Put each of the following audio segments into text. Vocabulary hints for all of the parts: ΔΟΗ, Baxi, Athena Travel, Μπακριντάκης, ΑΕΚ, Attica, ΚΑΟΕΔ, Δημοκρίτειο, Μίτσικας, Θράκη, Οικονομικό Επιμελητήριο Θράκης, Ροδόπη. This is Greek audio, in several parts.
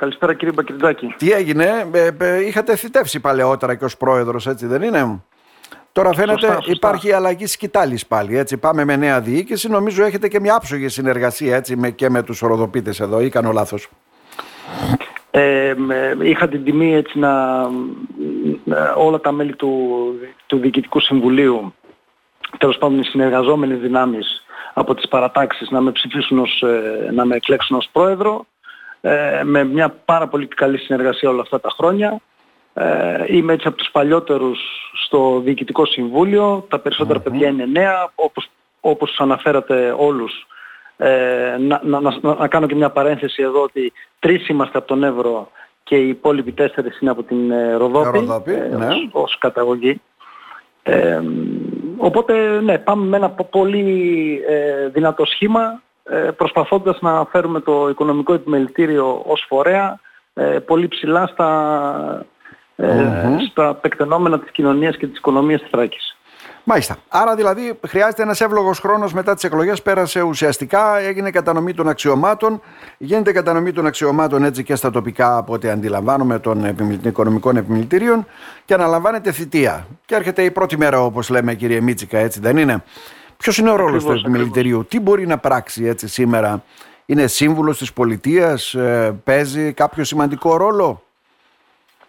Καλησπέρα κύριε Μπακριντάκη. Τι έγινε, είχατε θητεύσει παλαιότερα και ως πρόεδρος, έτσι δεν είναι? Τώρα φαίνεται σωστά. Υπάρχει αλλαγή σκητάλης πάλι, έτσι, πάμε με νέα διοίκηση. Νομίζω έχετε και μια άψογη συνεργασία, έτσι, και με τους οροδοπίτες εδώ, ή κάνω λάθος? Είχα την τιμή, έτσι, όλα τα μέλη του Διοικητικού Συμβουλίου, τέλος πάντων οι συνεργαζόμενες δυνάμεις από τις παρατάξεις, να με ψηφίσουν να με εκλέξουν ως πρόεδρο, με μια πάρα πολύ καλή συνεργασία όλα αυτά τα χρόνια. Είμαι έτσι από τους παλιότερους στο Διοικητικό Συμβούλιο, τα περισσότερα παιδιά είναι νέα, όπως τους αναφέρατε όλους. Να κάνω και μια παρένθεση εδώ ότι 3 είμαστε από τον Εύρο και οι υπόλοιποι 4 είναι από την Ροδόπη, ναι, ως καταγωγή. Οπότε ναι, πάμε με ένα πολύ δυνατό σχήμα, προσπαθώντας να φέρουμε το Οικονομικό Επιμελητήριο ως φορέα πολύ ψηλά στα τεκτενόμενα της κοινωνίας και της οικονομίας της Θράκης. Μάλιστα. Άρα δηλαδή χρειάζεται ένας εύλογος χρόνος μετά τις εκλογές. Πέρασε ουσιαστικά, έγινε κατανομή των αξιωμάτων. Γίνεται κατανομή των αξιωμάτων έτσι και στα τοπικά, από ό,τι αντιλαμβάνομαι, των οικονομικών επιμελητηρίων, και αναλαμβάνεται θητεία. Και έρχεται η πρώτη μέρα, όπως λέμε, κύριε Μίτσικα, έτσι δεν είναι? Ποιος είναι ο ρόλος του επιμελητηρίου, τι μπορεί να πράξει έτσι σήμερα? Είναι σύμβουλος της πολιτείας, παίζει κάποιο σημαντικό ρόλο?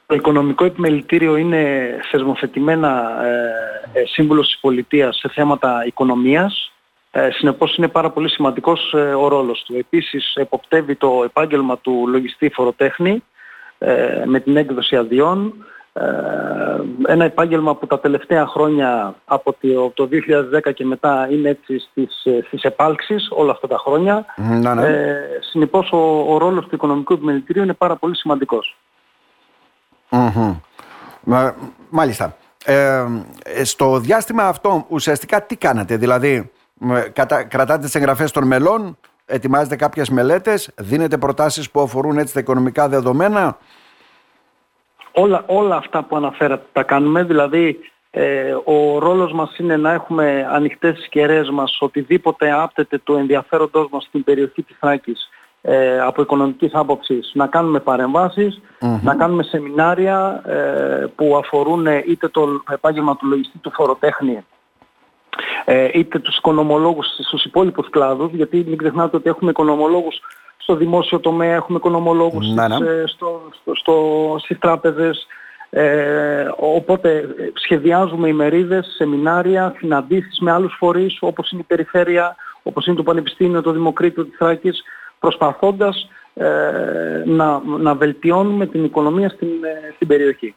Το Οικονομικό Επιμελητήριο είναι θεσμοθετημένα σύμβουλος της πολιτείας σε θέματα οικονομίας. Συνεπώς είναι πάρα πολύ σημαντικός ο ρόλος του. Επίσης εποπτεύει το επάγγελμα του λογιστή φοροτέχνη με την έκδοση αδειών. Ένα επάγγελμα που τα τελευταία χρόνια, από το 2010 και μετά, είναι έτσι στις επάλξεις όλα αυτά τα χρόνια. Ναι. Συνεπώς ο ρόλος του Οικονομικού Επιμελητηρίου είναι πάρα πολύ σημαντικός. Μάλιστα. Στο διάστημα αυτό ουσιαστικά τι κάνατε? Δηλαδή κρατάτε τις εγγραφές των μελών, ετοιμάζετε κάποιες μελέτες, δίνετε προτάσεις που αφορούν έτσι τα οικονομικά δεδομένα? Όλα αυτά που αναφέρατε τα κάνουμε. Δηλαδή ο ρόλος μας είναι να έχουμε ανοιχτές τις κεραίες μας, οτιδήποτε άπτεται του ενδιαφέροντός μας στην περιοχή της Θράκης, από οικονομικής άποψης, να κάνουμε παρεμβάσεις, να κάνουμε σεμινάρια που αφορούν είτε το επάγγελμα του λογιστή, του φοροτέχνη, είτε τους οικονομολόγους στους υπόλοιπους κλάδους, γιατί μην ξεχνάτε ότι έχουμε οικονομολόγους στο δημόσιο τομέα, έχουμε οικονομολόγους στις τράπεζες, οπότε σχεδιάζουμε ημερίδες, σεμινάρια, συναντήσεις με άλλους φορείς, όπως είναι η περιφέρεια, όπως είναι το Πανεπιστήμιο, το Δημοκρίτειο της Θράκης, προσπαθώντας να βελτιώνουμε την οικονομία στην περιοχη.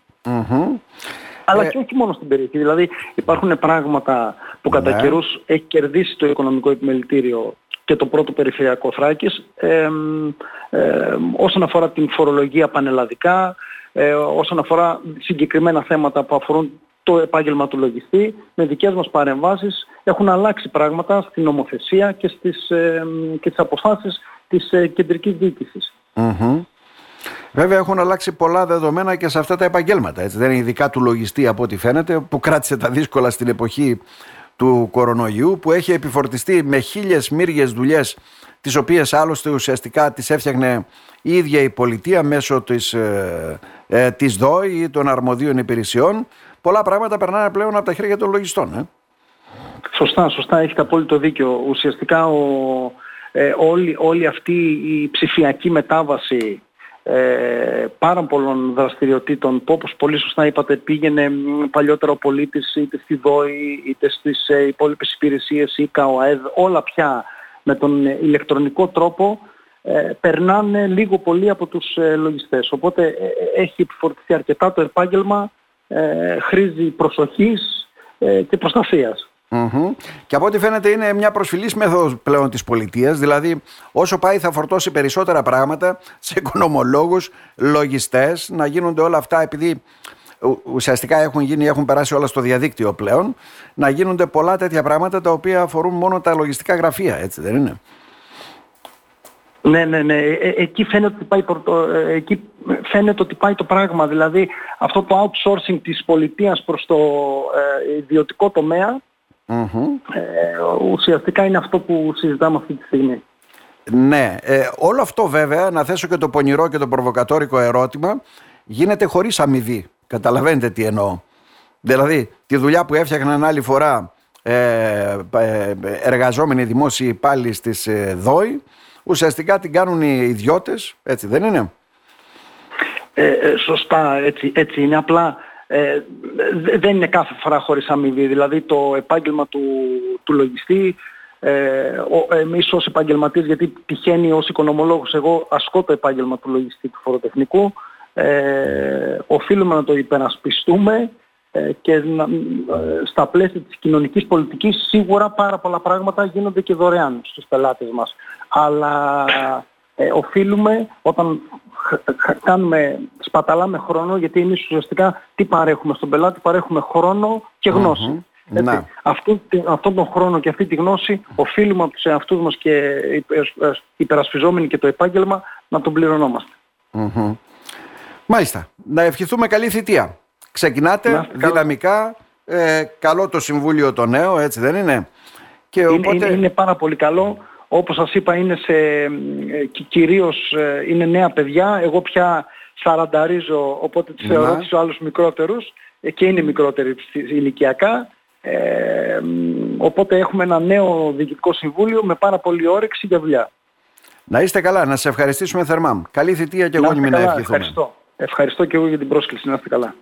Αλλά και όχι μόνο στην περιοχή. Δηλαδή υπάρχουν πράγματα που κατά καιρούς έχει κερδίσει το Οικονομικό Επιμελητήριο και το πρώτο περιφερειακό Θράκης, όσον αφορά την φορολογία πανελλαδικά, όσον αφορά συγκεκριμένα θέματα που αφορούν το επάγγελμα του λογιστή, με δικές μας παρεμβάσεις έχουν αλλάξει πράγματα στην νομοθεσία και στις αποφάσεις της κεντρικής διοίκησης. Βέβαια έχουν αλλάξει πολλά δεδομένα και σε αυτά τα επαγγέλματα, έτσι δεν είναι? Ειδικά του λογιστή, από ό,τι φαίνεται, που κράτησε τα δύσκολα στην εποχή του κορονοϊού, που έχει επιφορτιστεί με 1.000 μύριες δουλειές, τις οποίες άλλωστε ουσιαστικά τις έφτιαχνε η ίδια η πολιτεία μέσω της ΔΟΗ ή των αρμοδίων υπηρεσιών. Πολλά πράγματα περνάνε πλέον από τα χέρια των λογιστών. Σωστά, έχετε απόλυτο δίκιο. Ουσιαστικά όλη αυτή η ψηφιακή μετάβαση πάρα πολλών δραστηριοτήτων, που όπως πολύ σωστά είπατε πήγαινε παλιότερα ο πολίτης είτε στη ΔΟΗ είτε στις υπόλοιπες υπηρεσίες ή ΚΑΟΕΔ, όλα πια με τον ηλεκτρονικό τρόπο περνάνε λίγο πολύ από τους λογιστές. Οπότε έχει επιφορτηθεί αρκετά το επάγγελμα, χρήζει προσοχής και προστασίας. Και από ό,τι φαίνεται είναι μια προσφυλής μέθοδος πλέον της πολιτείας. Δηλαδή όσο πάει θα φορτώσει περισσότερα πράγματα σε οικονομολόγους, λογιστές, να γίνονται όλα αυτά, επειδή ουσιαστικά έχουν περάσει όλα στο διαδίκτυο πλέον, να γίνονται πολλά τέτοια πράγματα τα οποία αφορούν μόνο τα λογιστικά γραφεία, έτσι δεν είναι? Ναι. Εκεί φαίνεται ότι πάει το πράγμα. Δηλαδή αυτό το outsourcing της πολιτείας προς το ιδιωτικό τομέα ουσιαστικά είναι αυτό που συζητάμε αυτή τη στιγμή. Ναι, όλο αυτό βέβαια, να θέσω και το πονηρό και το προβοκατόρικο ερώτημα, γίνεται χωρίς αμοιβή. Καταλαβαίνετε τι εννοώ. Δηλαδή, τη δουλειά που έφτιαχναν άλλη φορά εργαζόμενοι δημόσιοι υπάλληλοι στις ΔΟΗ, ουσιαστικά την κάνουν οι ιδιώτες, έτσι δεν είναι? Σωστά, έτσι είναι. Απλά δεν είναι κάθε φορά χωρίς αμοιβή. Δηλαδή το επάγγελμα του λογιστή, εμείς ως επαγγελματίες, γιατί τυχαίνει ως οικονομολόγος εγώ ασκώ το επάγγελμα του λογιστή, του φοροτεχνικού, οφείλουμε να το υπερασπιστούμε και στα πλαίσια της κοινωνικής πολιτικής σίγουρα πάρα πολλά πράγματα γίνονται και δωρεάν στους πελάτες μας, αλλά οφείλουμε όταν σπαταλάμε χρόνο, γιατί εμείς ουσιαστικά τι παρέχουμε στον πελάτη? Παρέχουμε χρόνο και γνώση. Mm-hmm. Έτσι, αυτόν τον χρόνο και αυτή τη γνώση οφείλουμε από τους εαυτούς μας και υπερασπιζόμενοι και το επάγγελμα να τον πληρωνόμαστε. Mm-hmm. Μάλιστα, να ευχηθούμε καλή θητεία. Ξεκινάτε δυναμικά, καλό το Συμβούλιο το νέο, έτσι δεν είναι? Και οπότε... είναι πάρα πολύ καλό. Όπως σας είπα, είναι κυρίως είναι νέα παιδιά. Εγώ πια σαρανταρίζω, οπότε τις θεωρώ τους άλλους μικρότερους και είναι μικρότεροι ηλικιακά. Οπότε έχουμε ένα νέο διοικητικό συμβούλιο με πάρα πολύ όρεξη για δουλειά. Να είστε καλά, να σας ευχαριστήσουμε θερμά. Καλή θητεία και γόνιμη να ευχηθούμε. Ευχαριστώ. Ευχαριστώ και εγώ για την πρόσκληση. Να είστε καλά.